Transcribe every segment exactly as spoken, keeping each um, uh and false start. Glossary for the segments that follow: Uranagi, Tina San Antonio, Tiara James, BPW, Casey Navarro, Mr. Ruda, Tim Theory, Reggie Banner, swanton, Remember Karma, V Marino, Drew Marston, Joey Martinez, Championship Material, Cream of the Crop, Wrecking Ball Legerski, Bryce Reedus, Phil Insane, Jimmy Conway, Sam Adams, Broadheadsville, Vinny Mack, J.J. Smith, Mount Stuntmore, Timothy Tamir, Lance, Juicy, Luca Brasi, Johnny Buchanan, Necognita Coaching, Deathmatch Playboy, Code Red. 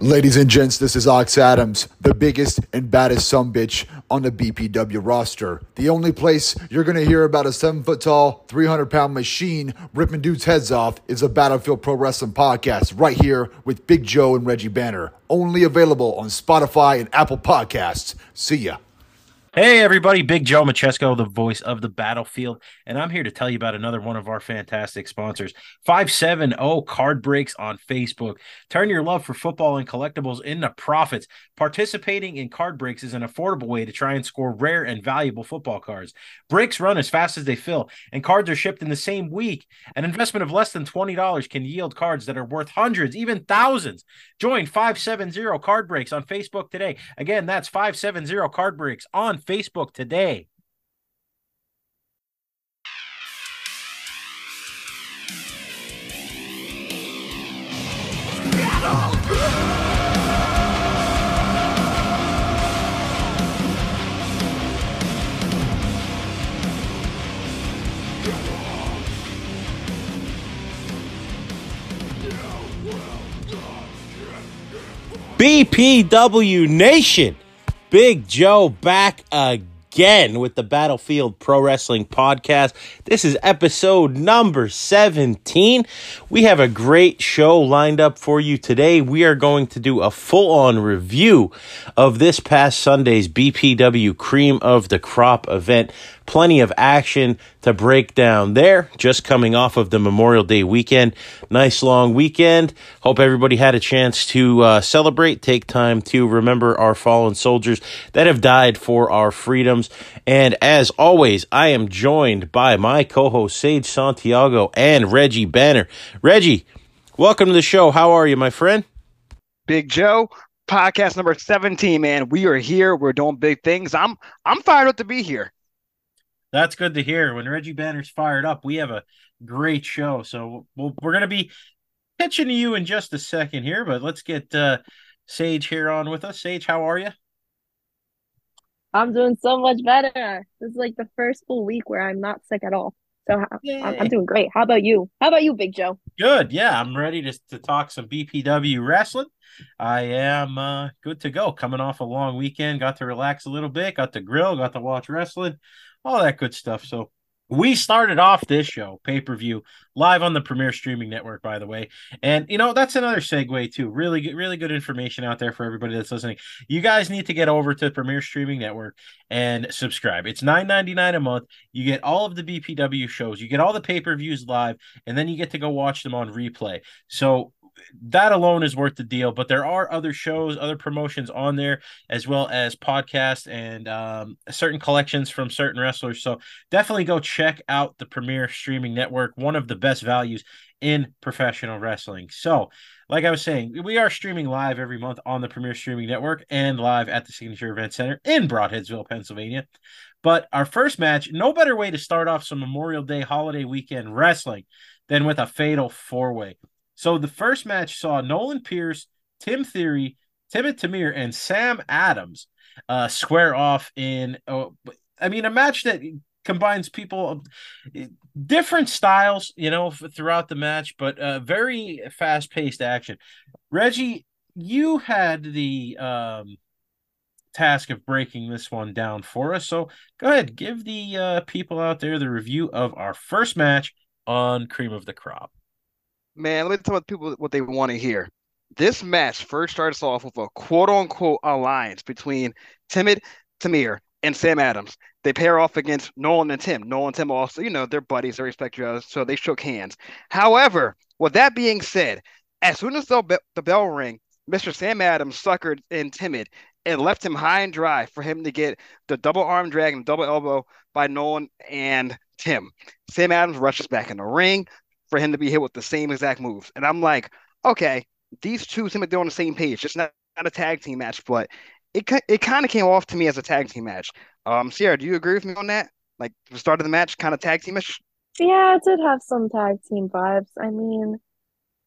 Ladies and gents, this is Ox Adams, the biggest and baddest sumbitch on the B P W roster. The only place you're going to hear about a seven-foot-tall, three hundred pound machine ripping dudes' heads off is the Battlefield Pro Wrestling Podcast, right here with Big Joe and Reggie Banner. Only available on Spotify and Apple Podcasts. See ya. Hey, everybody. Big Joe Machesko, the voice of the Battlefield, and I'm here to tell you about another one of our fantastic sponsors, five seventy Card Breaks on Facebook. Turn your love for football and collectibles into profits. Participating in card breaks is an affordable way to try and score rare and valuable football cards. Breaks run as fast as they fill, and cards are shipped in the same week. An investment of less than twenty dollars can yield cards that are worth hundreds, even thousands. Join five seventy Card Breaks on Facebook today. Again, that's five seventy Card Breaks on Facebook. Facebook today. B P W Nation. Big Joe back again with the Battlefield Pro Wrestling Podcast. This is episode number seventeen. We have a great show lined up for you today. We are going to do a full-on review of this past Sunday's B P W Cream of the Crop event. Plenty of action to break down there, just coming off of the Memorial Day weekend. Nice long weekend. Hope everybody had a chance to uh, celebrate, take time to remember our fallen soldiers that have died for our freedoms. And as always, I am joined by my co-host, Sage Santiago and Reggie Banner. Reggie, welcome to the show. How are you, my friend? Big Joe, podcast number seventeen, man. We are here. We're doing big things. I'm I'm fired up to be here. That's good to hear. When Reggie Banner's fired up, we have a great show. So we'll, we're going to be pitching to you in just a second here, but let's get uh, Sage here on with us. Sage, how are you? I'm doing so much better. This is like the first full week where I'm not sick at all. So I'm, I'm doing great. How about you? How about you, Big Joe? Good. Yeah, I'm ready to, to talk some B P W wrestling. I am uh, good to go. Coming off a long weekend, got to relax a little bit, got to grill, got to watch wrestling. All that good stuff. So we started off this show, pay-per-view, live on the Premier Streaming Network, by the way. And, you know, that's another segue, too. Really good, really good information out there for everybody that's listening. You guys need to get over to the Premier Streaming Network and subscribe. It's nine ninety-nine a month. You get all of the B P W shows. You get all the pay-per-views live, and then you get to go watch them on replay. So that alone is worth the deal, but there are other shows, other promotions on there, as well as podcasts and um, certain collections from certain wrestlers. So definitely go check out the Premier Streaming Network, one of the best values in professional wrestling. So like I was saying, we are streaming live every month on the Premier Streaming Network and live at the Signature Event Center in Broadheadsville, Pennsylvania. But our first match, no better way to start off some Memorial Day holiday weekend wrestling than with a fatal four-way. So the first match saw Nolan Pierce, Tim Theory, Timothy Tamir, and Sam Adams uh, square off in, oh, I mean, a match that combines people of different styles, you know, throughout the match, but uh, very fast-paced action. Reggie, you had the um, task of breaking this one down for us, so go ahead, give the uh, people out there the review of our first match on Cream of the Crop. Man, let me tell people what they want to hear. This match first starts off with a quote-unquote alliance between Timid Tamir and Sam Adams. They pair off against Nolan and Tim. Nolan and Tim also, you know, they're buddies. They respect each other, so they shook hands. However, with that being said, as soon as the, be- the bell rang, Mister Sam Adams suckered in Timid and left him high and dry for him to get the double arm drag and double elbow by Nolan and Tim. Sam Adams rushes back in the ring for him to be hit with the same exact moves. And I'm like, okay, these two seem like they're on the same page. It's not, not a tag team match, but it it kind of came off to me as a tag team match. Um, Sierra, do you agree with me on that? Like, the start of the match, kind of tag team-ish? Yeah, it did have some tag team vibes. I mean,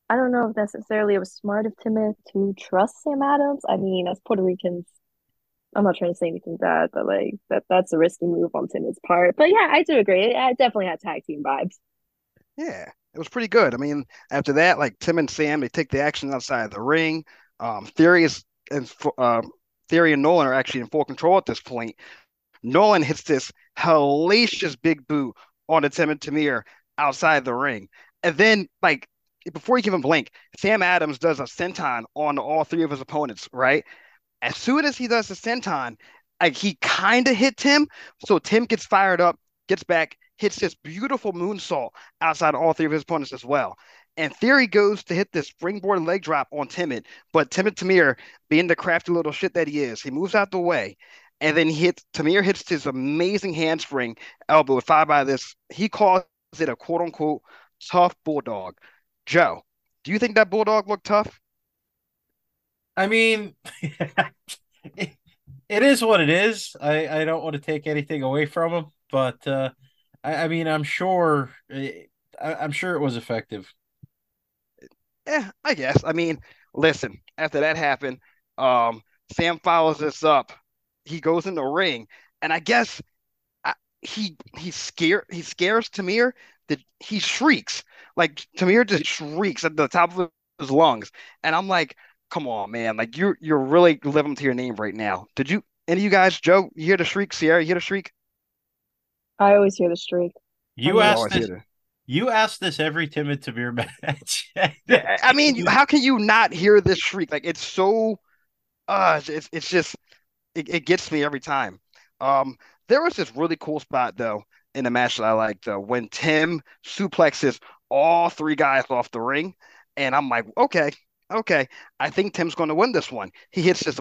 I don't know if necessarily it was smart of Timothy to trust Sam Adams. I mean, as Puerto Ricans, I'm not trying to say anything bad, but, like, that that's a risky move on Timothy's part. But, yeah, I do agree. It, it definitely had tag team vibes. Yeah. It was pretty good. I mean, after that, like Tim and Sam, they take the action outside of the ring. Um, Theory is and uh, Theory and Nolan are actually in full control at this point. Nolan hits this hellacious big boot on Timothy Tamir outside the ring, and then like before you can even blink, Sam Adams does a senton on all three of his opponents. Right as soon as he does the senton, like he kind of hit Tim, so Tim gets fired up, gets back, hits this beautiful moonsault outside all three of his opponents as well. And Theory goes to hit this springboard leg drop on Timid, but Timothy Tamir, being the crafty little shit that he is, he moves out the way, and then he hits, Tamir hits his amazing handspring elbow followed by this. He calls it a quote-unquote tough bulldog. Joe, do you think that bulldog looked tough? I mean, it, it is what it is. I, I don't want to take anything away from him, but uh, I, I mean, I'm sure, I, I'm sure it was effective. Yeah, I guess. I mean, listen, after that happened, um, Sam follows this up. He goes in the ring, and I guess I, he he scared he scares Tamir. That he shrieks like Tamir just shrieks at the top of his lungs, and I'm like, come on, man! Like you're you're really living to your name right now. Did you any of you guys, Joe? You hear the shriek, Sierra? You hear the shriek? I always hear the shriek. You asked this. You ask this every Timid Tamir match. I mean, how can you not hear this shriek? Like it's so, uh, it's it's just, it, it gets me every time. Um, there was this really cool spot though in the match that I liked though, when Tim suplexes all three guys off the ring, and I'm like, okay, okay, I think Tim's going to win this one. He hits this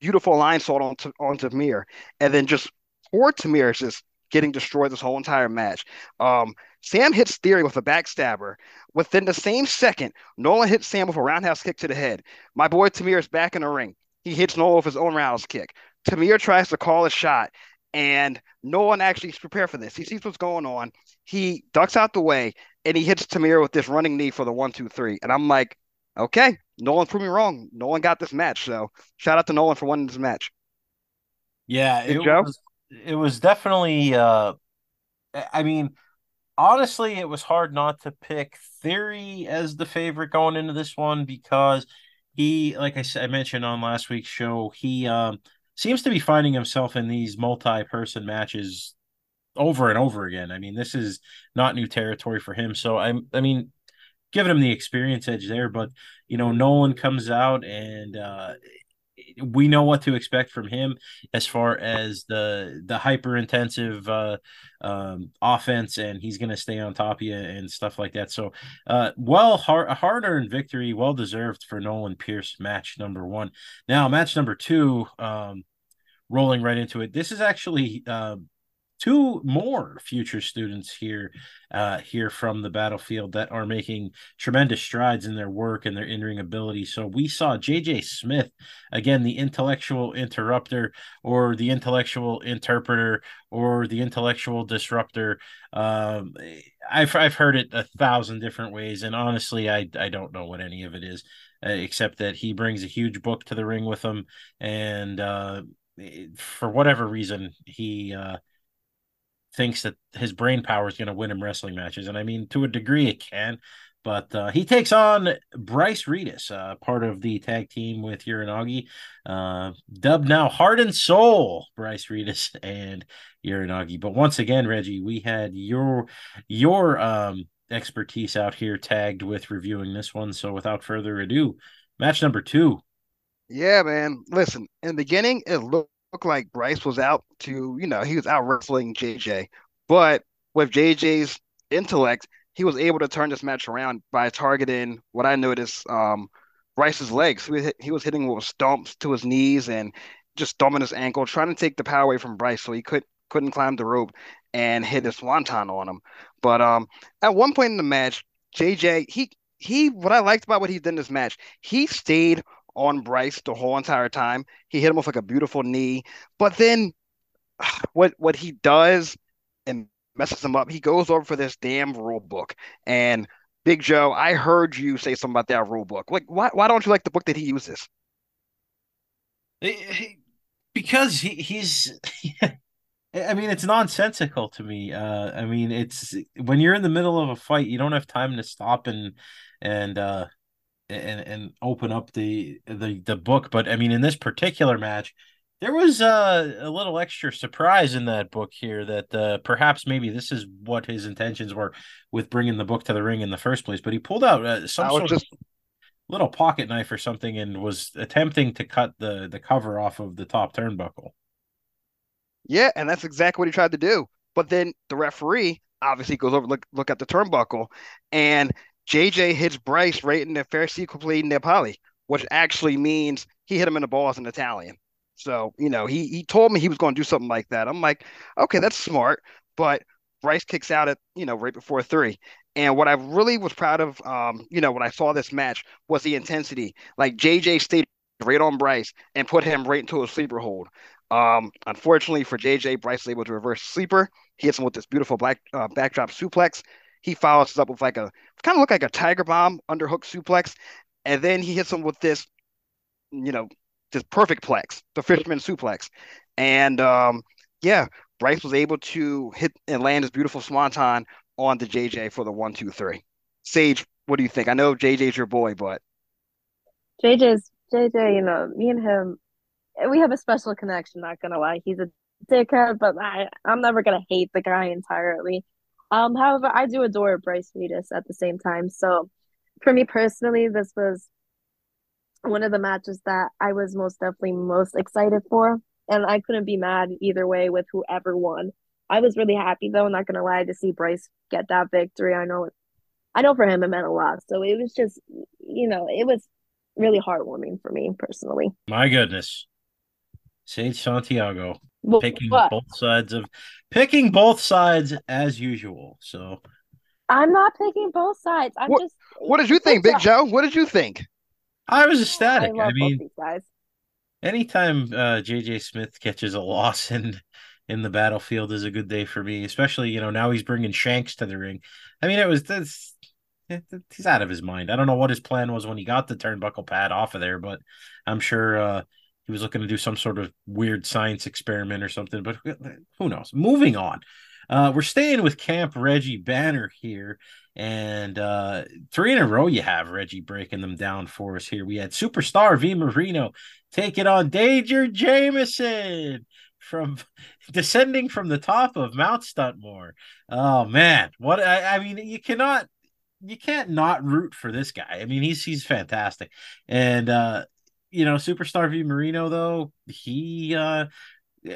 beautiful line salt onto onto Tamir, and then just poor Tamir is just getting destroyed this whole entire match. Um, Sam hits Theory with a backstabber. Within the same second, Nolan hits Sam with a roundhouse kick to the head. My boy Tamir is back in the ring. He hits Nolan with his own roundhouse kick. Tamir tries to call a shot, and Nolan actually is prepared for this. He sees what's going on. He ducks out the way, and he hits Tamir with this running knee for the one, two, three. And I'm like, okay, Nolan proved me wrong. Nolan got this match, so shout out to Nolan for winning this match. Yeah, it was... It was definitely, uh, I mean, honestly, it was hard not to pick Theory as the favorite going into this one because he, like I said, I mentioned on last week's show, he um, seems to be finding himself in these multi-person matches over and over again. I mean, this is not new territory for him. So, I, I mean, giving him the experience edge there, but, you know, Nolan comes out and uh we know what to expect from him as far as the the hyper intensive uh, um, offense, and he's going to stay on top of you and stuff like that. So, uh, well, hard hard earned victory, well deserved for Nolan Pierce. Match number one. Now, match number two. Um, rolling right into it. This is actually uh, two more future students here, uh, here from the battlefield that are making tremendous strides in their work and their in-ring ability. So we saw J J. Smith, again, the intellectual interrupter or the intellectual interpreter or the intellectual disruptor. Um, I've, I've heard it a thousand different ways, and honestly, I, I don't know what any of it is, uh, except that he brings a huge book to the ring with him, and uh, for whatever reason, he... Uh, thinks that his brain power is going to win him wrestling matches. And I mean, to a degree it can, but uh, he takes on Bryce Reedus, uh, part of the tag team with Uranagi, uh, dubbed now Heart and Soul, Bryce Reedus and Uranagi. But once again, Reggie, we had your, your um, expertise out here tagged with reviewing this one. So without further ado, match number two. Yeah, man. Listen, in the beginning, it looked Looked like Bryce was out to, you know, he was out wrestling J J, but with J J's intellect, he was able to turn this match around by targeting what I noticed, um, Bryce's legs. He was hitting little stomps to his knees and just thumbing his ankle, trying to take the power away from Bryce so he could, couldn't climb the rope and hit a swanton on him. But um, at one point in the match, J J, he, he, what I liked about what he did in this match, he stayed on Bryce the whole entire time. He hit him with like a beautiful knee, but then what what he does and messes him up, he goes over for this damn rule book. And Big Joe, I heard you say something about that rule book. Like, why why don't you like the book that he uses? Because he, he's I mean, it's nonsensical to me. Uh, I mean, it's when you're in the middle of a fight, you don't have time to stop and and uh and and open up the the the book. But I mean, in this particular match, there was uh, a little extra surprise in that book here that uh, perhaps maybe this is what his intentions were with bringing the book to the ring in the first place. But he pulled out uh, some sort just... of little pocket knife or something and was attempting to cut the the cover off of the top turnbuckle. Yeah, and that's exactly what he tried to do. But then the referee obviously goes over, look look at the turnbuckle, and J J hits Bryce right in the Farsi Complete Nepali, which actually means he hit him in the balls in Italian. So, you know, he he told me he was going to do something like that. I'm like, okay, that's smart. But Bryce kicks out at, you know, right before three. And what I really was proud of, um, you know, when I saw this match was the intensity. Like, J J stayed right on Bryce and put him right into a sleeper hold. Um, unfortunately for J J, Bryce is able to reverse sleeper. He hits him with this beautiful black uh, backdrop suplex. He follows up with like a kind of look like a tiger bomb underhook suplex. And then he hits him with this, you know, this perfect plex, the fisherman suplex. And um, yeah, Bryce was able to hit and land his beautiful swanton on to J J for the one, two, three. Sage, what do you think? I know J J's your boy, but. J J's, J J, you know, me and him, we have a special connection, not gonna lie. He's a dickhead, but I, I'm never gonna hate the guy entirely. Um, however, I do adore Bryce Reedus at the same time. So for me personally, this was one of the matches that I was most definitely most excited for. And I couldn't be mad either way with whoever won. I was really happy, though, not gonna lie, to see Bryce get that victory. I know, I know for him it meant a lot. So it was just, you know, it was really heartwarming for me personally. My goodness. Sage Santiago well, picking what? both sides of picking both sides as usual. So I'm not picking both sides. I'm what, just What did you think, Big Joe? What did you think? I was ecstatic. I, I mean, anytime uh, J J. Smith catches a loss in in the battlefield is a good day for me. Especially, you know, now he's bringing Shanks to the ring. I mean, it was this. It, it, he's out of his mind. I don't know what his plan was when he got the turnbuckle pad off of there, but I'm sure uh, he was looking to do some sort of weird science experiment or something. But who knows? Moving on, uh, we're staying with Camp Reggie Banner here. And uh, three in a row you have Reggie breaking them down for us here. We had Superstar V Marino take it on Danger Jameson from descending from the top of Mount Stuntmore. Oh, man. What I, I mean, you cannot you can't not root for this guy. I mean, he's he's fantastic. And, uh, you know, Superstar V Marino, though, he uh,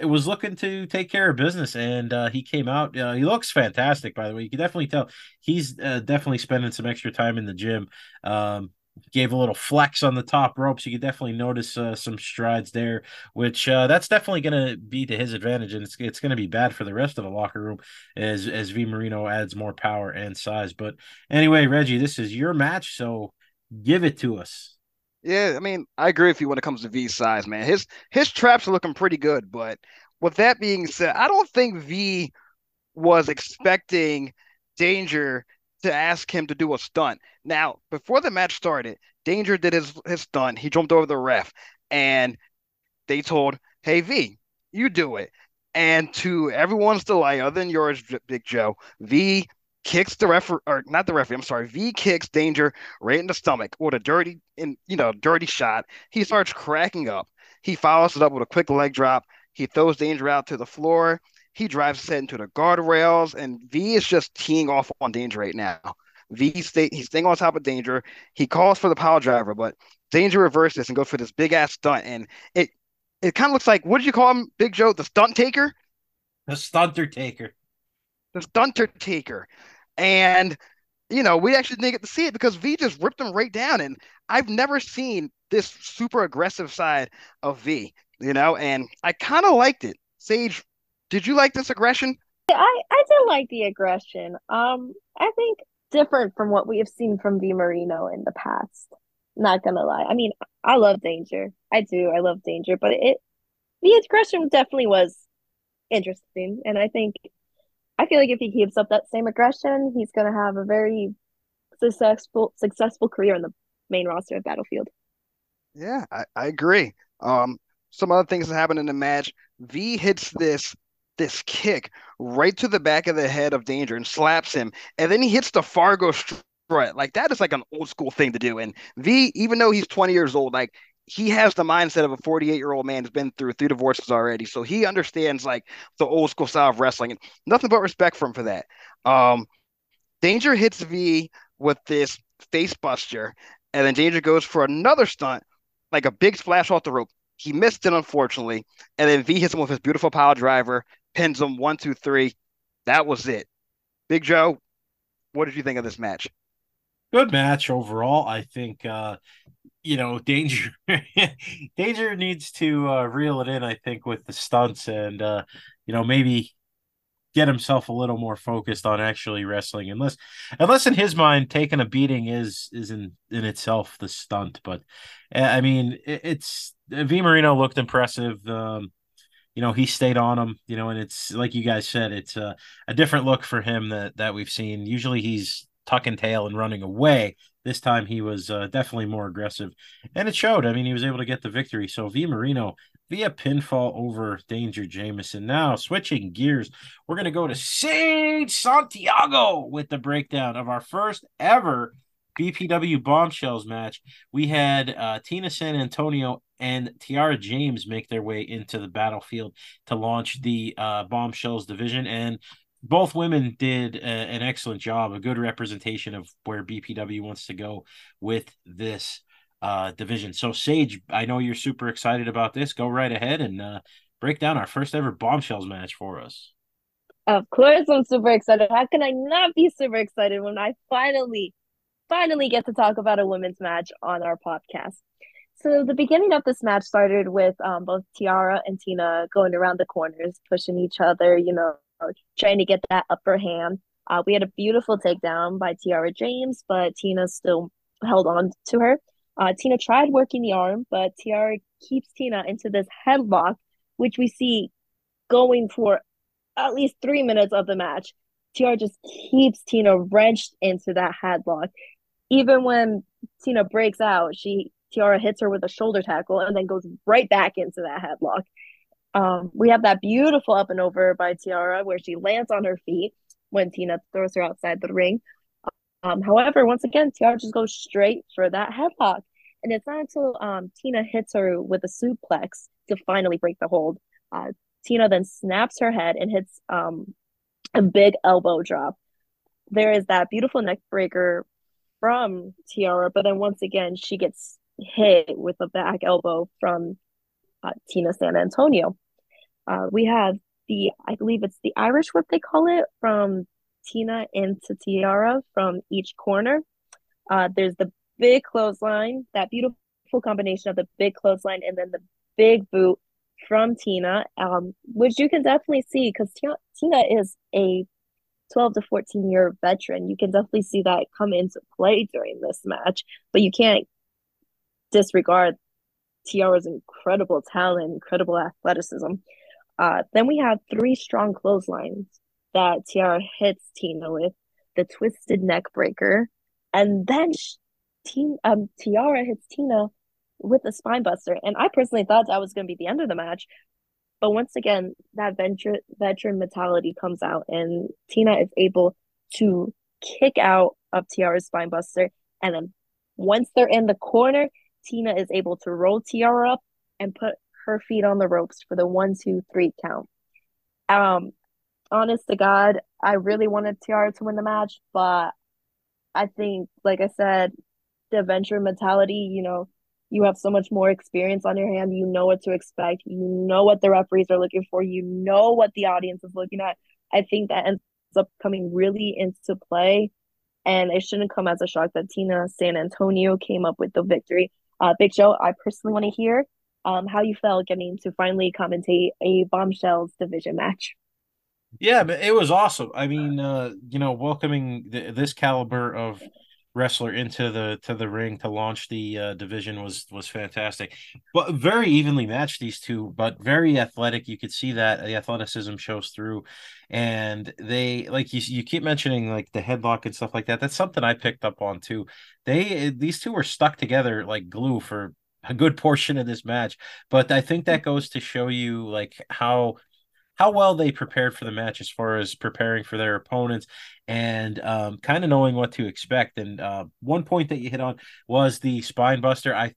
was looking to take care of business, and uh, he came out. Uh, he looks fantastic, by the way. You can definitely tell he's uh, definitely spending some extra time in the gym. Um, gave a little flex on the top rope, so you can definitely notice uh, some strides there, which uh, that's definitely going to be to his advantage, and it's it's going to be bad for the rest of the locker room as, as V Marino adds more power and size. But anyway, Reggie, this is your match, so give it to us. Yeah, I mean, I agree with you when it comes to V's size, man. His his traps are looking pretty good, but with that being said, I don't think V was expecting Danger to ask him to do a stunt. Now, before the match started, Danger did his, his stunt. He jumped over the ref, and they told, hey, V, you do it. And to everyone's delight, other than yours, Big Joe, V kicks the referee, or not the referee, I'm sorry, V kicks Danger right in the stomach with a dirty, in, you know, dirty shot. He starts cracking up. He follows it up with a quick leg drop. He throws Danger out to the floor. He drives his head into the guardrails, and V is just teeing off on Danger right now. V, stay, he's staying on top of Danger. He calls for the power driver, but Danger reverses and goes for this big-ass stunt, and it it kind of looks like, what did you call him, Big Joe, the stunt taker? The stunter taker. The stunter taker. And, you know, we actually didn't get to see it because V just ripped him right down. And I've never seen this super aggressive side of V, you know, and I kind of liked it. Sage, did you like this aggression? Yeah, I, I did like the aggression. Um, I think different from what we have seen from V Marino in the past. Not going to lie. I mean, I love Danger. I do. I love Danger. But it the aggression definitely was interesting. And I think I feel like if he keeps up that same aggression, he's going to have a very successful successful career in the main roster of Battlefield. Yeah, I, I agree. Um, some other things that happened in the match. V hits this this kick right to the back of the head of Danger and slaps him, and then he hits the Fargo threat. Like, that is like an old school thing to do. And V, even though he's twenty years old, like, he has the mindset of a forty-eight-year-old man who's been through three divorces already. So he understands, like, the old school style of wrestling. And nothing but respect for him for that. Um, Danger hits V with this face buster. And then Danger goes for another stunt, like a big splash off the rope. He missed it, unfortunately. And then V hits him with his beautiful pile driver, pins him, one, two, three. That was it. Big Joe, what did you think of this match? Good match overall. I think, uh, you know, Danger Danger needs to uh, reel it in, I think, with the stunts and, uh, you know, maybe get himself a little more focused on actually wrestling. Unless, unless in his mind, taking a beating is, is in, in itself the stunt. But, I mean, it, it's V Marino looked impressive. Um, you know, he stayed on him, you know, and it's like you guys said, it's uh, a different look for him that, that we've seen. Usually he's tucking tail and running away. This time he was uh, definitely more aggressive, and it showed. I mean, he was able to get the victory. So V Marino via pinfall over Danger Jameson. Now switching gears, we're going to go to Sage Santiago with the breakdown of our first ever B P W Bombshells match. We had uh, Tina San Antonio and Tiara James make their way into the battlefield to launch the uh, Bombshells division, and both women did a, an excellent job, a good representation of where B P W wants to go with this uh, division. So, Sage, I know you're super excited about this. Go right ahead and uh, break down our first ever Bombshells match for us. Of course I'm super excited. How can I not be super excited when I finally... finally get to talk about a women's match on our podcast? So the beginning of this match started with um, both Tiara and Tina going around the corners, pushing each other, you know, trying to get that upper hand. Uh, we had a beautiful takedown by Tiara James, but Tina still held on to her. Uh, Tina tried working the arm, but Tiara keeps Tina into this headlock, which we see going for at least three minutes of the match. Tiara just keeps Tina wrenched into that headlock. Even when Tina breaks out, she Tiara hits her with a shoulder tackle and then goes right back into that headlock. Um, we have that beautiful up and over by Tiara where she lands on her feet when Tina throws her outside the ring. Um, however, once again, Tiara just goes straight for that headlock. And it's not until um, Tina hits her with a suplex to finally break the hold. Uh, Tina then snaps her head and hits um, a big elbow drop. There is that beautiful neck breaker from Tiara, but then once again, she gets hit with a back elbow from uh, Tina San Antonio. Uh, we have the, I believe it's the Irish whip they call it, from Tina into Tiara from each corner. Uh, there's the big clothesline, that beautiful combination of the big clothesline and then the big boot from Tina, um, which you can definitely see because Tina, Tina is a twelve to fourteen year veteran. You can definitely see that come into play during this match, but you can't disregard Tiara's incredible talent, incredible athleticism. Uh, then we have three strong clotheslines that Tiara hits Tina with, the twisted neck breaker, and then she, T, um, Tiara hits Tina with a spine buster. And I personally thought that was going to be the end of the match. But once again, that venture, veteran mentality comes out, and Tina is able to kick out of Tiara's spine buster. And then once they're in the corner, Tina is able to roll Tiara up and put her feet on the ropes for the one, two, three count. Um, honest to God, I really wanted Tiara to win the match, but I think, like I said, the veteran mentality, you know, you have so much more experience on your hand. You know what to expect. You know what the referees are looking for. You know what the audience is looking at. I think that ends up coming really into play, and it shouldn't come as a shock that Tina San Antonio came up with the victory. Uh, Big Joe, I personally want to hear um, how you felt getting to finally commentate a Bombshells division match. Yeah, but it was awesome. I mean, uh, you know, welcoming th- this caliber of wrestler into the to the ring to launch the uh, division was was fantastic. But very evenly matched, these two, but very athletic. You could see that the athleticism shows through, and they, like you you keep mentioning, like the headlock and stuff like that. That's something I picked up on too. They these two were stuck together like glue for a good portion of this match. But I think that goes to show you like how how well they prepared for the match as far as preparing for their opponents and um, kind of knowing what to expect. And uh, one point that you hit on was the spine buster. I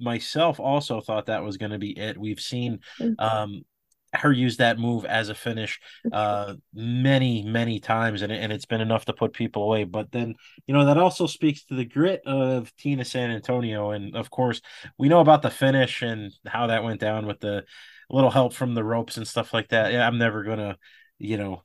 myself also thought that was going to be it. We've seen um, her use that move as a finish uh, many, many times, and, and it's been enough to put people away. But then, you know, that also speaks to the grit of Tina San Antonio. And, of course, we know about the finish and how that went down with the little help from the ropes and stuff like that. Yeah, I'm never going to, you know,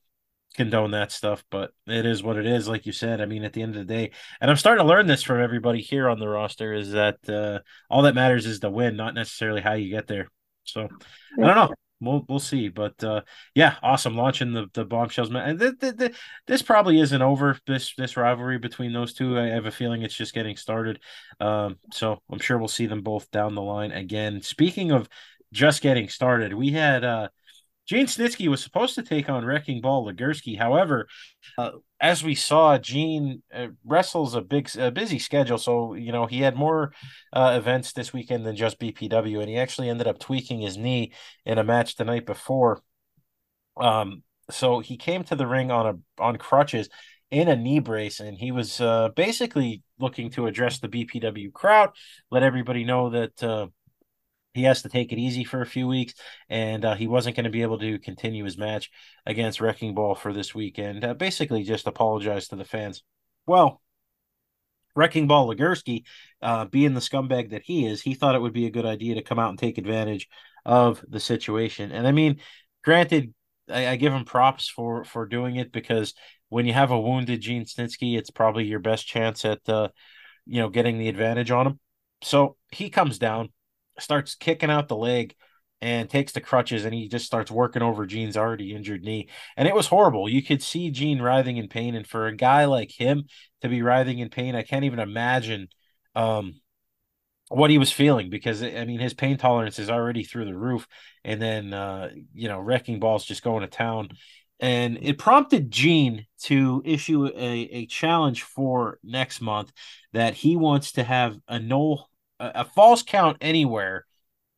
condone that stuff, but it is what it is. Like you said, I mean, at the end of the day, and I'm starting to learn this from everybody here on the roster, is that uh, all that matters is the win, not necessarily how you get there. So I don't know. We'll, we'll see. But uh, yeah, awesome. Launching the, the bombshells. And th- th- th- this probably isn't over. This, this rivalry between those two, I have a feeling it's just getting started. Um, so I'm sure we'll see them both down the line again. Speaking of just getting started, we had uh Gene Snitsky was supposed to take on Wrecking Ball Legerski. However, uh, as we saw, Gene uh, wrestles a big, a busy schedule. So, you know, he had more uh, events this weekend than just B P W, and he actually ended up tweaking his knee in a match the night before. Um, so he came to the ring on a on crutches in a knee brace, and he was uh, basically looking to address the B P W crowd, let everybody know that Uh, he has to take it easy for a few weeks, and uh, he wasn't going to be able to continue his match against Wrecking Ball for this weekend. Uh, basically just apologized to the fans. Well, Wrecking Ball Legerski, uh, being the scumbag that he is, he thought it would be a good idea to come out and take advantage of the situation. And, I mean, granted, I, I give him props for, for doing it, because when you have a wounded Gene Snitsky, it's probably your best chance at uh, you know, getting the advantage on him. So he comes down, starts kicking out the leg and takes the crutches, and he just starts working over Gene's already injured knee. And it was horrible. You could see Gene writhing in pain. And for a guy like him to be writhing in pain, I can't even imagine um, what he was feeling, because, I mean, his pain tolerance is already through the roof. And then, uh, you know, Wrecking Ball's just going to town. And it prompted Gene to issue a, a challenge for next month that he wants to have a no a false count anywhere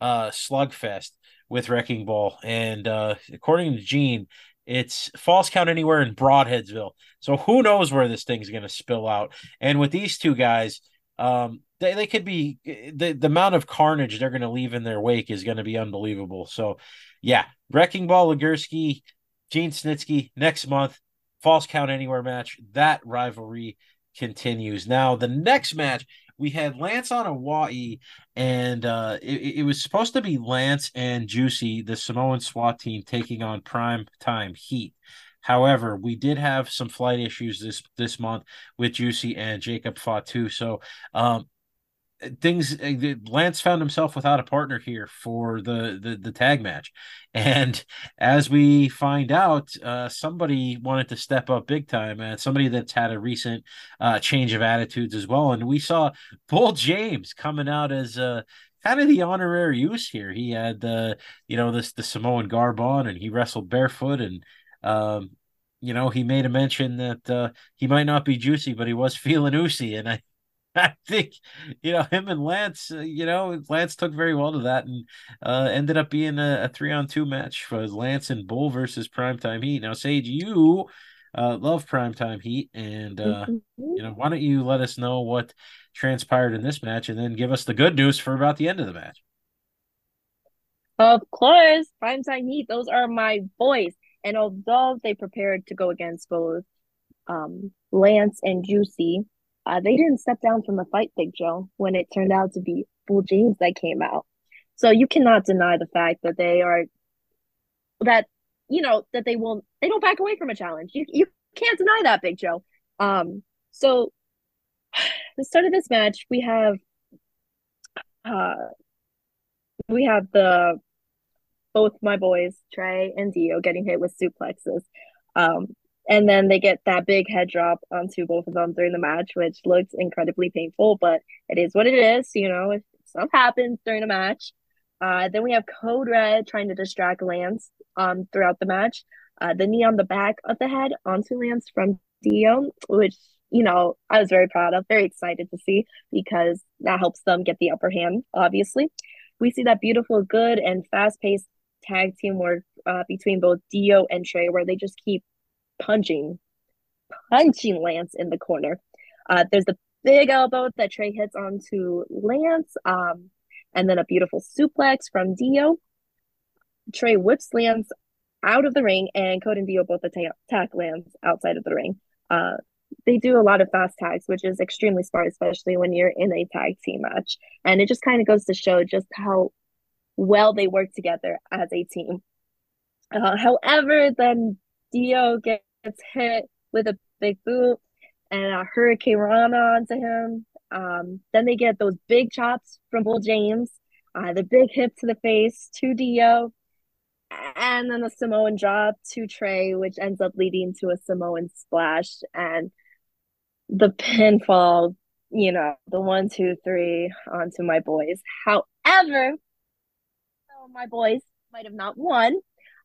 uh, slugfest with Wrecking Ball. And uh, according to Gene, it's false count anywhere in Broadheadsville. So who knows where this thing's going to spill out. And with these two guys, um, they, they could be the, the amount of carnage they're going to leave in their wake is going to be unbelievable. So yeah, Wrecking Ball Legerski, Gene Snitsky next month, false count anywhere match. That rivalry continues. Now the next match, we had Lance on Hawaii, and uh, it, it was supposed to be Lance and Juicy, the Samoan SWAT team, taking on Primetime Heat. However, we did have some flight issues this, this month with Juicy and Jacob Fatu. So um, things Lance found himself without a partner here for the, the, the tag match. And as we find out, uh, somebody wanted to step up big time, and somebody that's had a recent uh, change of attitudes as well. And we saw Bull James coming out as uh, kind of the honorary use here. He had the, uh, you know, this, the Samoan garb on, and he wrestled barefoot, and, um, you know, he made a mention that uh, he might not be Juicy, but he was feeling Juicy. And I, I think, you know, him and Lance, uh, you know, Lance took very well to that, and uh, ended up being a, a three-on-two match for Lance and Bull versus Primetime Heat. Now, Sage, you uh, love Primetime Heat, and, uh, you know, why don't you let us know what transpired in this match, and then give us the good news for about the end of the match. Of course, Primetime Heat, those are my boys. And although they prepared to go against both um, Lance and Juicy, Uh, they didn't step down from the fight, Big Joe, when it turned out to be Bull James that came out. So you cannot deny the fact that they are, that, you know, that they will, they don't back away from a challenge. You you can't deny that, Big Joe. Um, so the start of this match, we have, uh, we have the, both my boys, Trey and Dio, getting hit with suplexes. Um, And then they get that big head drop onto both of them during the match, which looks incredibly painful, but it is what it is. You know, if stuff happens during a match. Uh, then we have Code Red trying to distract Lance um, throughout the match. Uh, the knee on the back of the head onto Lance from Dio, which, you know, I was very proud of, very excited to see, because that helps them get the upper hand, obviously. We see that beautiful, good, and fast-paced tag team work uh, between both Dio and Trey, where they just keep punching, punching Lance in the corner. Uh, there's the big elbow that Trey hits onto Lance, um, and then a beautiful suplex from Dio. Trey whips Lance out of the ring, and Code and Dio both attack Lance outside of the ring. Uh, they do a lot of fast tags, which is extremely smart, especially when you're in a tag team match. And it just kind of goes to show just how well they work together as a team. Uh, however, then Dio gets hit with a big boot and a hurricane run onto him. Um, then they get those big chops from Bull James, uh, the big hip to the face to Dio, and then a Samoan drop to Trey, which ends up leading to a Samoan splash and the pinfall, you know, the one, two, three onto my boys. However, though my boys might have not won,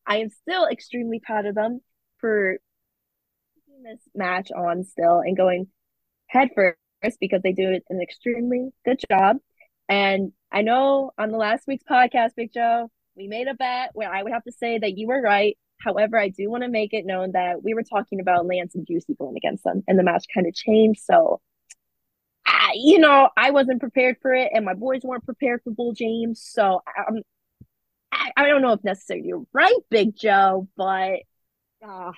I am still extremely proud of them for keeping this match on still and going head first, because they do an extremely good job. And I know on the last week's podcast, Big Joe, we made a bet where I would have to say that you were right. However, I do want to make it known that we were talking about Lance and Juicy going against them, and the match kind of changed. So, I, you know, I wasn't prepared for it, and my boys weren't prepared for Bull James. So, I'm, I, I don't know if necessarily you're right, Big Joe, but uh,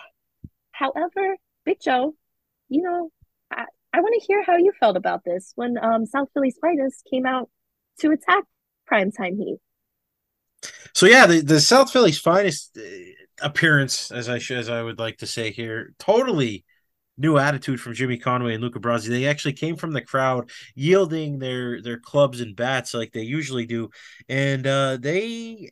however, Big Joe, you know, I, I want to hear how you felt about this when um, South Philly's Finest came out to attack Primetime Heat. So yeah, the, the South Philly's Finest appearance, as I should, as I would like to say here, totally new attitude from Jimmy Conway and Luca Brasi. They actually came from the crowd, yielding their their clubs and bats like they usually do, and uh, they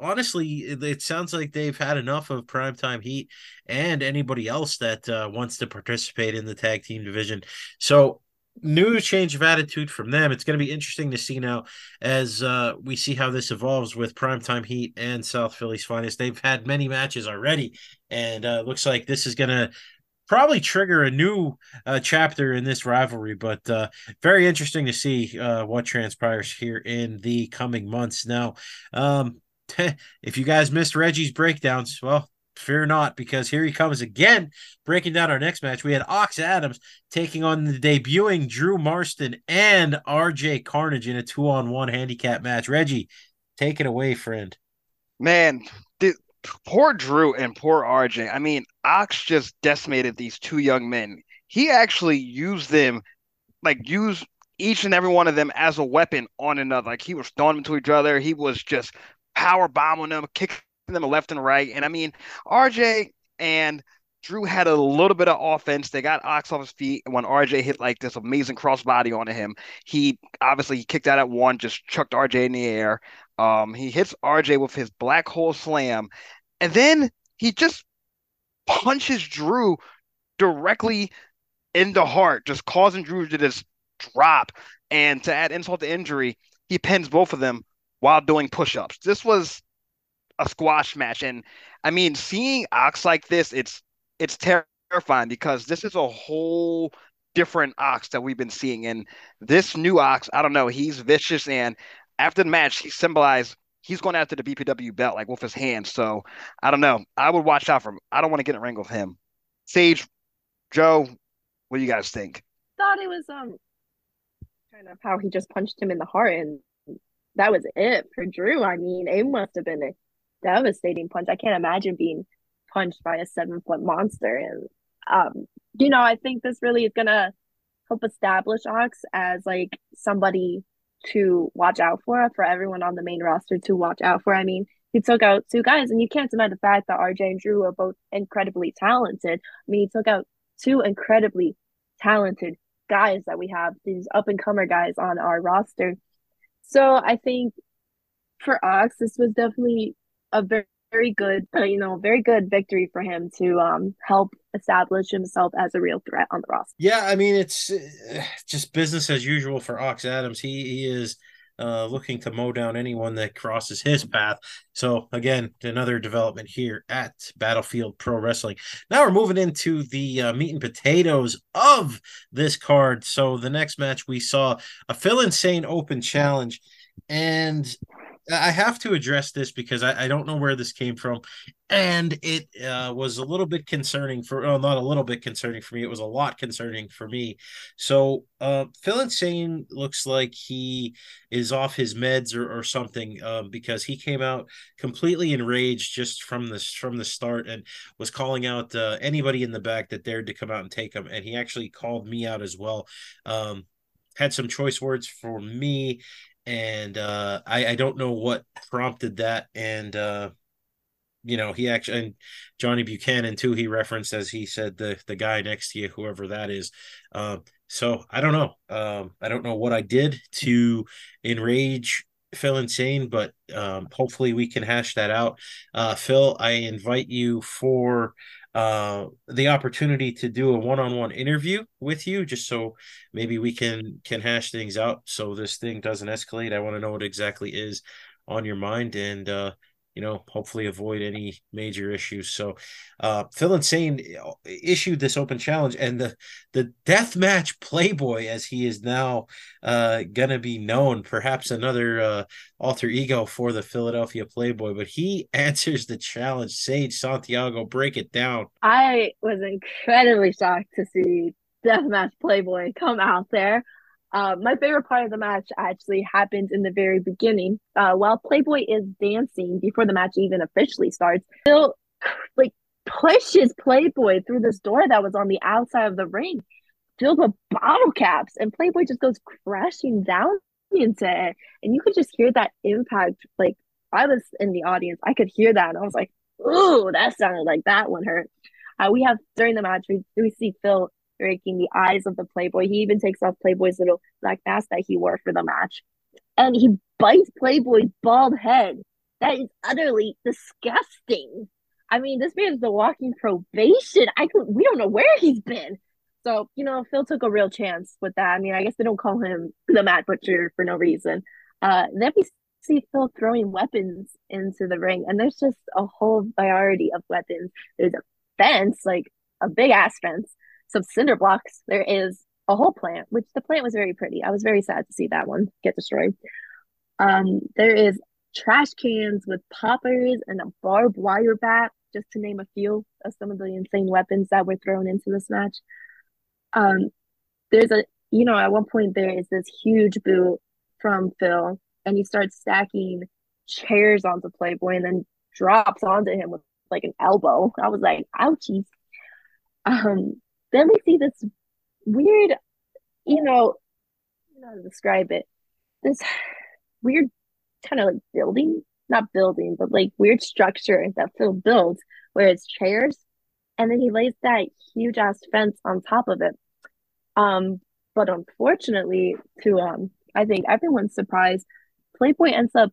honestly, it, it sounds like they've had enough of Primetime Heat and anybody else that uh, wants to participate in the tag team division. So, new change of attitude from them. It's going to be interesting to see now as uh, we see how this evolves with Primetime Heat and South Philly's Finest. They've had many matches already, and uh, looks like this is going to probably trigger a new uh, chapter in this rivalry, but uh, very interesting to see uh, what transpires here in the coming months. Now, um, if you guys missed Reggie's breakdowns, well, fear not, because here he comes again, breaking down our next match. We had Ox Adams taking on the debuting Drew Marston and R J Carnage in a two-on-one handicap match. Reggie, take it away, friend. Man, the, poor Drew and poor R J. I mean, Ox just decimated these two young men. He actually used them, like used each and every one of them as a weapon on another. Like he was throwing them to each other. He was just power bombing them, kicking them left and right. And I mean, R J and Drew had a little bit of offense. They got Ox off his feet. And when R J hit like this amazing crossbody onto him, he obviously he kicked out at one, just chucked R J in the air. Um, he hits R J with his black hole slam. And then he just punches Drew directly in the heart, just causing Drew to just drop. And to add insult to injury, he pins both of them while doing push-ups. This was a squash match. And I mean, seeing Ox like this, it's it's terrifying, because this is a whole different Ox that we've been seeing. And this new Ox, I don't know, he's vicious. And after the match, he symbolized he's going after the B P W belt, like with his hands. So I don't know. I would watch out for him. I don't want to get in a ring with him. Sage, Joe, what do you guys think? Thought it was um kind of how he just punched him in the heart, and that was it for Drew. I mean, it must have been a devastating punch. I can't imagine being punched by a seven-foot monster. And um, you know, I think this really is gonna help establish Ox as like somebody to watch out for, for everyone on the main roster to watch out for. I mean, he took out two guys, and you can't deny the fact that R J and Drew are both incredibly talented. I mean, he took out two incredibly talented guys that we have, these up-and-comer guys on our roster. So I think for Ox, this was definitely a very, very good, uh, you know, very good victory for him to um, help establish himself as a real threat on the roster. Yeah, I mean, it's uh, just business as usual for Ox Adams. He, he is uh, looking to mow down anyone that crosses his path. So, again, another development here at Battlefield Pro Wrestling. Now we're moving into the uh, meat and potatoes of this card. So the next match we saw a Phil Insane Open Challenge, and I have to address this because I, I don't know where this came from. And it uh, was a little bit concerning for, oh, not a little bit concerning for me. It was a lot concerning for me. So uh, Phil Insane looks like he is off his meds or, or something uh, because he came out completely enraged just from this, from the start and was calling out uh, anybody in the back that dared to come out and take him. And he actually called me out as well. Um, had some choice words for me. And uh, I, I don't know what prompted that. And, uh, you know, he actually, and Johnny Buchanan, too, he referenced, as he said, the, the guy next to you, whoever that is. Um, so I don't know. Um, I don't know what I did to enrage Phil Insane, but um, hopefully we can hash that out. Uh, Phil, I invite you for uh, the opportunity to do a one-on-one interview with you, just so maybe we can, can hash things out so this thing doesn't escalate. I want to know what exactly is on your mind and, uh, you know, hopefully avoid any major issues. So uh, Phil Insane issued this open challenge, and the, the Deathmatch Playboy, as he is now uh, going to be known, perhaps another uh, alter ego for the Philadelphia Playboy, but he answers the challenge. Sage Santiago, break it down. I was incredibly shocked to see Deathmatch Playboy come out there. Uh, my favorite part of the match actually happened in the very beginning. Uh, while Playboy is dancing before the match even officially starts, Phil like pushes Playboy through this door that was on the outside of the ring, filled with bottle caps, and Playboy just goes crashing down into it. And you could just hear that impact. Like, I was in the audience, I could hear that, and I was like, "Ooh, that sounded like that one hurt." Uh, we have during the match, we we see Phil breaking the eyes of the Playboy. He even takes off Playboy's little black mask that he wore for the match, and he bites Playboy's bald head. That is utterly disgusting. I mean, this man is the walking probation. I could, we don't know where he's been. So, you know, Phil took a real chance with that. I mean, I guess they don't call him the Mad Butcher for no reason. Uh, then we see Phil throwing weapons into the ring, and there's just a whole variety of weapons. There's a fence, like a big-ass fence, some cinder blocks. There is a whole plant, which the plant was very pretty. I was very sad to see that one get destroyed. Um, there is trash cans with poppers and a barbed wire bat, just to name a few of some of the insane weapons that were thrown into this match. Um, there's a, you know, at one point there is this huge boot from Phil, and he starts stacking chairs onto Playboy and then drops onto him with like an elbow. I was like, ouchies. Um, Then we see this weird, you know, I don't know how to describe it, this weird kind of like building, not building, but like weird structure that Phil builds where it's chairs. And then he lays that huge ass fence on top of it. Um, but unfortunately, to um, I think everyone's surprise, Playboy ends up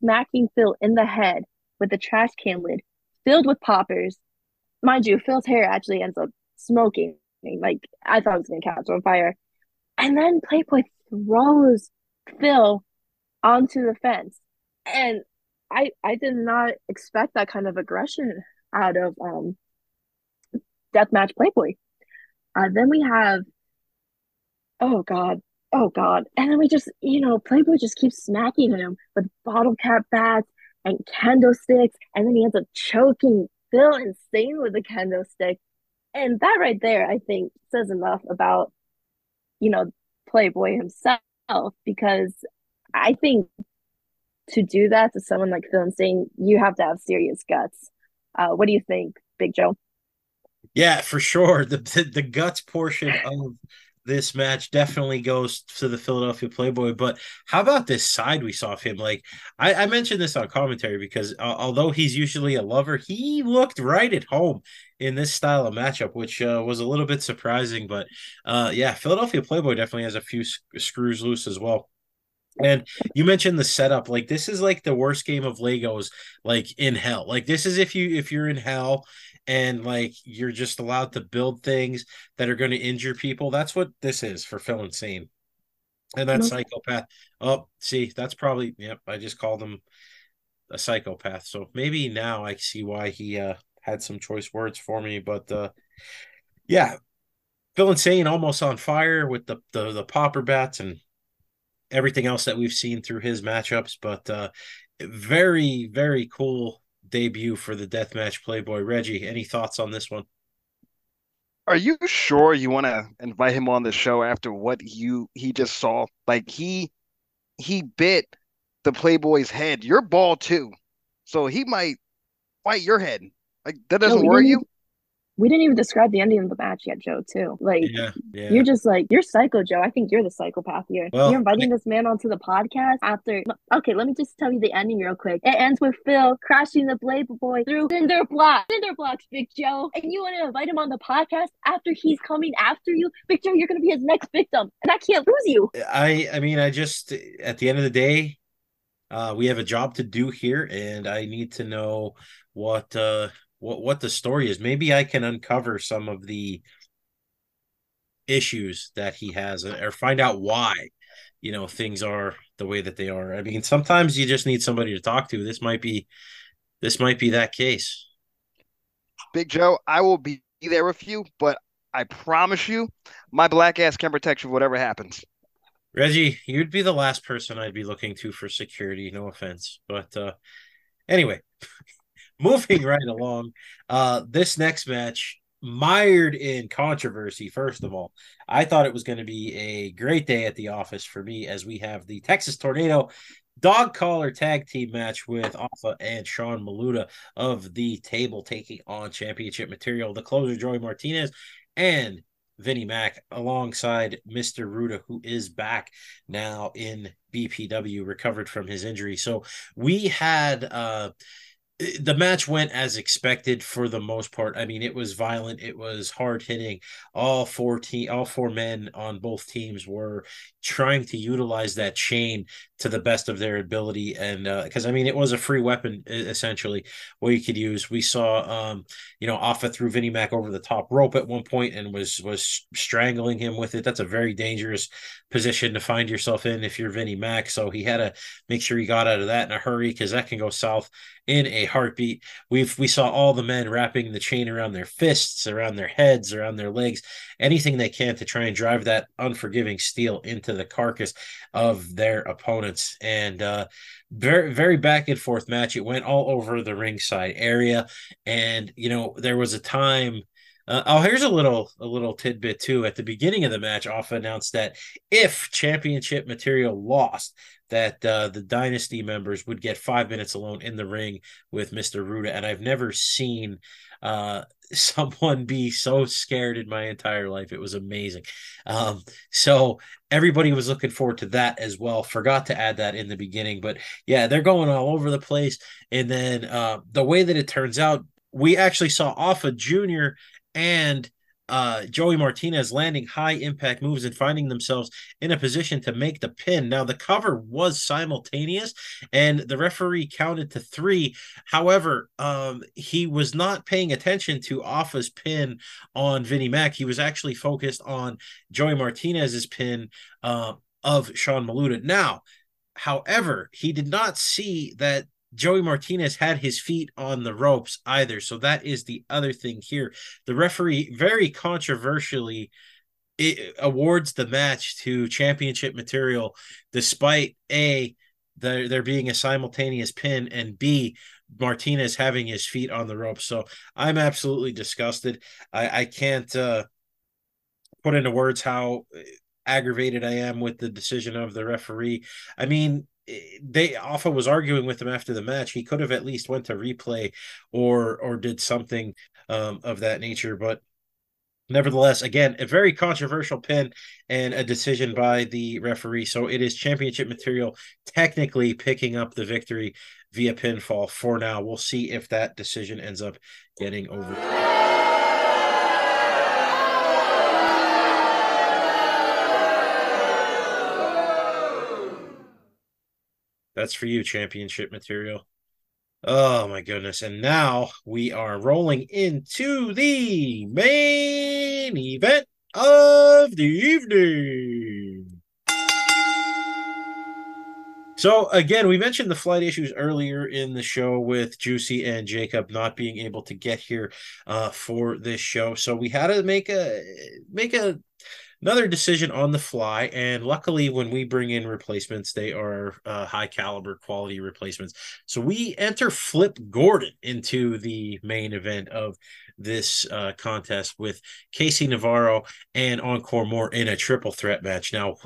smacking Phil in the head with a trash can lid filled with poppers. Mind you, Phil's hair actually ends up smoking. Like, I thought it was gonna catch on fire. And then Playboy throws Phil onto the fence, and I I did not expect that kind of aggression out of um Deathmatch Playboy. Uh, then we have oh god oh god and then we just, you know, Playboy just keeps smacking him with bottle cap bats and kendo sticks, and then he ends up choking Phil Insane with a kendo stick. And that right there, I think, says enough about, you know, Playboy himself, because I think to do that to someone like Phil Insane, you have to have serious guts. Uh, what do you think, Big Joe? Yeah, for sure. The, the, the guts portion of this match definitely goes to the Philadelphia Playboy, but how about this side we saw of him? Like, I, I mentioned this on commentary because uh, although he's usually a lover, he looked right at home in this style of matchup, which uh, was a little bit surprising. But uh, yeah, Philadelphia Playboy definitely has a few sc- screws loose as well. And you mentioned the setup. Like, this is like the worst game of Legos, like in hell. Like, this is if you if you're in hell and like you're just allowed to build things that are going to injure people. That's what this is for Phil Insane, and that psychopath. Oh, see, that's probably yep. I just called him a psychopath. So maybe now I see why he uh, had some choice words for me. But uh, yeah, Phil Insane almost on fire with the the, the popper bats and everything else that we've seen through his matchups, but uh, very, very cool debut for the Deathmatch Playboy. Reggie, any thoughts on this one? Are you sure you want to invite him on the show after what you he just saw? Like, he he bit the Playboy's head. Your ball, too. So he might fight your head. Like, that doesn't no, worry you? We didn't even describe the ending of the match yet, Joe, too. Like, yeah, yeah. You're just like, you're psycho, Joe. I think you're the psychopath here. Well, you're inviting I... this man onto the podcast after... Okay, let me just tell you the ending real quick. It ends with Phil crashing the Playboy through cinder blocks. Cinder blocks, Big Joe. And you want to invite him on the podcast after he's coming after you? Big Joe, you're going to be his next victim. And I can't lose you. I, I mean, I just... At the end of the day, Uh, we have a job to do here, and I need to know what uh what, what the story is. Maybe I can uncover some of the issues that he has, or find out why, you know, things are the way that they are. I mean, sometimes you just need somebody to talk to. This might be this might be that case. Big Joe, I will be there with you, but I promise you, my black ass can protect you whatever happens. Reggie, you'd be the last person I'd be looking to for security. No offense. But uh, anyway, moving right along, uh, this next match, mired in controversy, first of all. I thought it was going to be a great day at the office for me, as we have the Texas Tornado Dog Collar Tag Team match with Alpha and Sean Maluda of The Table taking on Championship Material. The closer, Joey Martinez, and Vinnie Mac, alongside Mister Ruda, who is back now in B P W, recovered from his injury. So we had uh, the match went as expected for the most part. I mean, it was violent. It was hard hitting. All four te- all four men on both teams were trying to utilize that chain to the best of their ability. And because, uh, I mean, it was a free weapon, essentially, what you could use. We saw, um, you know, Alpha threw Vinnie Mac over the top rope at one point and was was strangling him with it. That's a very dangerous position to find yourself in if you're Vinnie Mac. So he had to make sure he got out of that in a hurry, because that can go south in a heartbeat. We've we saw all the men wrapping the chain around their fists, around their heads, around their legs, anything they can to try and drive that unforgiving steel into the carcass of their opponents. And uh very, very back and forth match. It went all over the ringside area. And, you know, there was a time Uh, oh, here's a little a little tidbit, too. At the beginning of the match, Alpha announced that if Championship Material lost, that uh, the Dynasty members would get five minutes alone in the ring with Mister Ruda. And I've never seen uh, someone be so scared in my entire life. It was amazing. Um, so everybody was looking forward to that as well. Forgot to add that in the beginning. But, yeah, they're going all over the place. And then uh, the way that it turns out, we actually saw Alpha Junior and uh, Joey Martinez landing high impact moves and finding themselves in a position to make the pin. Now, the cover was simultaneous, and the referee counted to three. However, um, he was not paying attention to Alpha's pin on Vinnie Mac. He was actually focused on Joey Martinez's pin uh, of Sean Maluda. Now, however, he did not see that Joey Martinez had his feet on the ropes either. So that is the other thing here. The referee very controversially it awards the match to Championship Material, despite A, there, there being a simultaneous pin, and B, Martinez having his feet on the ropes. So I'm absolutely disgusted. I, I can't uh, put into words how aggravated I am with the decision of the referee. I mean, They Alpha was arguing with him after the match. He could have at least went to replay or or did something um, of that nature. But nevertheless, again, a very controversial pin and a decision by the referee. So it is Championship Material technically picking up the victory via pinfall for now. We'll see if that decision ends up getting overturned. That's for you, Championship Material. Oh, my goodness. And now we are rolling into the main event of the evening. So, again, we mentioned the flight issues earlier in the show with Juicy and Jacob not being able to get here uh, for this show. So we had to make a make a another decision on the fly. And luckily, when we bring in replacements, they are uh, high caliber quality replacements. So we enter Flip Gordon into the main event of this uh, contest with Casey Navarro and Encore Moore in a triple threat match. Now,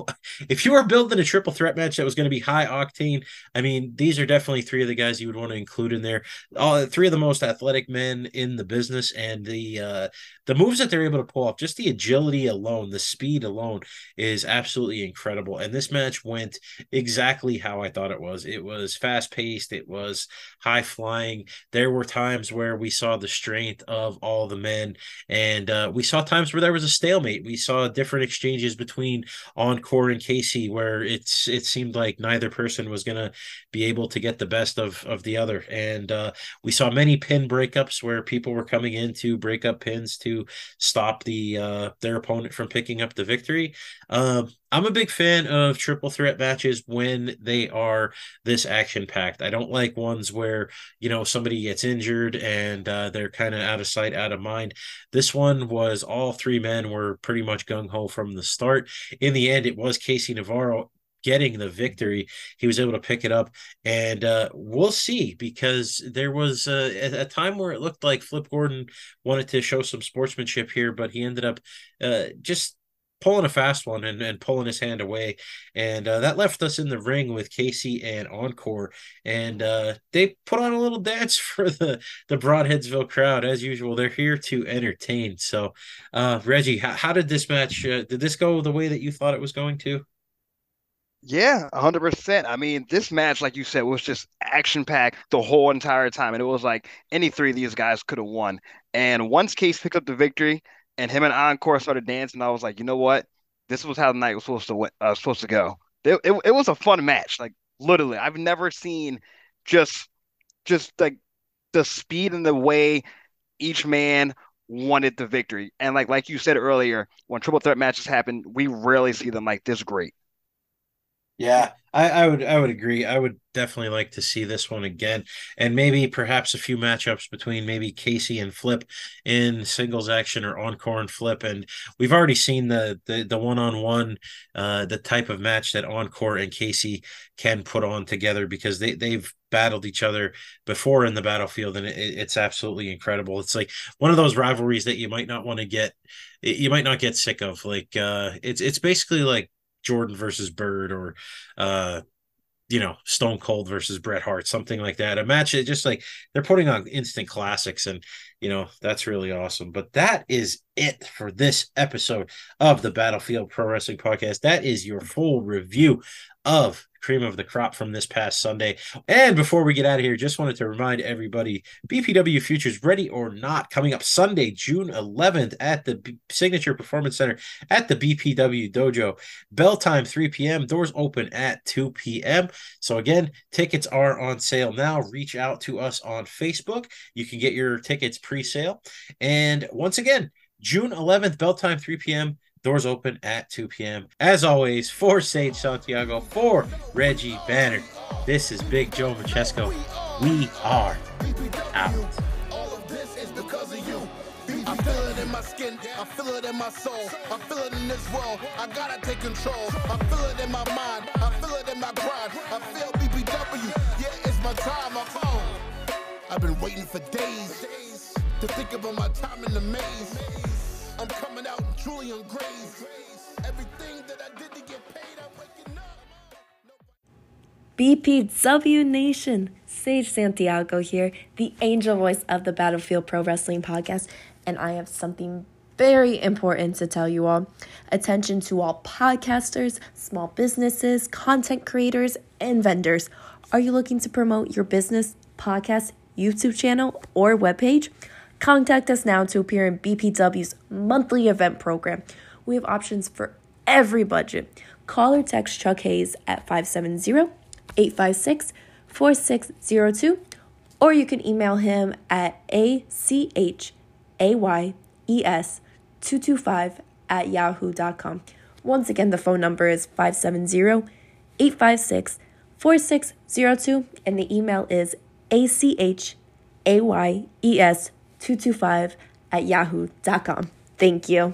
if you are building a triple threat match that was going to be high octane, I mean, these are definitely three of the guys you would want to include in there. All three of the most athletic men in the business, and the uh, the moves that they're able to pull off, just the agility alone, the speed alone is absolutely incredible. And this match went exactly how I thought it was. It was fast-paced. It was high-flying. There were times where we saw the strength of all the men, and uh, we saw times where there was a stalemate. We saw different exchanges between Encore and Casey where it's it seemed like neither person was going to be able to get the best of, of the other. And uh, we saw many pin breakups where people were coming in to break up pins to stop the uh, their opponent from picking up the victory. Um, I'm a big fan of triple threat matches when they are this action-packed. I don't like ones where, you know, somebody gets injured and uh, they're kind of out of sight, out of mind. This one was all three men were pretty much gung-ho from the start. In the end, it was Casey Navarro getting the victory. He was able to pick it up, and uh, we'll see, because there was a, a time where it looked like Flip Gordon wanted to show some sportsmanship here, but he ended up uh, just pulling a fast one and, and pulling his hand away. And uh, that left us in the ring with Casey and Encore, and uh, they put on a little dance for the, the Broadheadsville crowd. As usual, they're here to entertain. So uh, Reggie, how, how did this match, uh, did this go the way that you thought it was going to? Yeah, one hundred percent. I mean, this match, like you said, was just action-packed the whole entire time, and it was like any three of these guys could have won. And once Case picked up the victory and him and Encore started dancing, I was like, you know what? This was how the night was supposed to uh, supposed to go. It, it, it was a fun match. Like, literally, I've never seen just just like the speed and the way each man wanted the victory. And like like you said earlier, when triple threat matches happen, we rarely see them like this great. Yeah, I, I would I would agree. I would definitely like to see this one again, and maybe perhaps a few matchups between maybe Casey and Flip in singles action, or Encore and Flip. And we've already seen the the, the one-on-one, uh, the type of match that Encore and Casey can put on together, because they, they've battled each other before in the battlefield, and it, it's absolutely incredible. It's like one of those rivalries that you might not want to get, you might not get sick of. Like uh, it's it's basically like Jordan versus Bird, or uh you know, Stone Cold versus Bret Hart, something like that. A match that just, like, they're putting on instant classics, and you know, that's really awesome. But that is it for this episode of the Battlefield Pro Wrestling Podcast. That is your full review of Cream of the Crop from this past Sunday. And before we get out of here, just wanted to remind everybody, B P W Futures Ready or Not, coming up Sunday, June eleventh at the B- Signature Performance Center at the B P W Dojo. Bell time, three p.m. Doors open at two p.m. So again, tickets are on sale now. Reach out to us on Facebook. You can get your tickets pre-sale. And once again, June eleventh, bell time, three p.m. Doors open at two p.m. As always, for Sage Santiago, for Reggie Banner, this is Big Joe Francesco. We are out. All of this is because of you. I feel it in my skin. I feel it in my soul. I feel it in this world. I gotta take control. I feel it in my mind. I feel it in my grind. I feel B B W. Yeah, it's my time. I'm home. I've been waiting for days to think about my time in the maze. I'm coming out Julian Graves. Everything that I did to get paid, I'm waking up. B P W Nation, Sage Santiago here, the angel voice of the Battlefield Pro Wrestling Podcast, and I have something very important to tell you all. Attention to all podcasters, small businesses, content creators, and vendors. Are you looking to promote your business, podcast, YouTube channel, or webpage? Contact us now to appear in B P W's monthly event program. We have options for every budget. Call or text Chuck Hayes at five seven zero, eight five six, four six zero two, or you can email him at a c h a y e s two two five at yahoo dot com. Once again, the phone number is five seven zero, eight five six, four six zero two, and the email is a c h a y e s two two five at yahoo dot com. Thank you.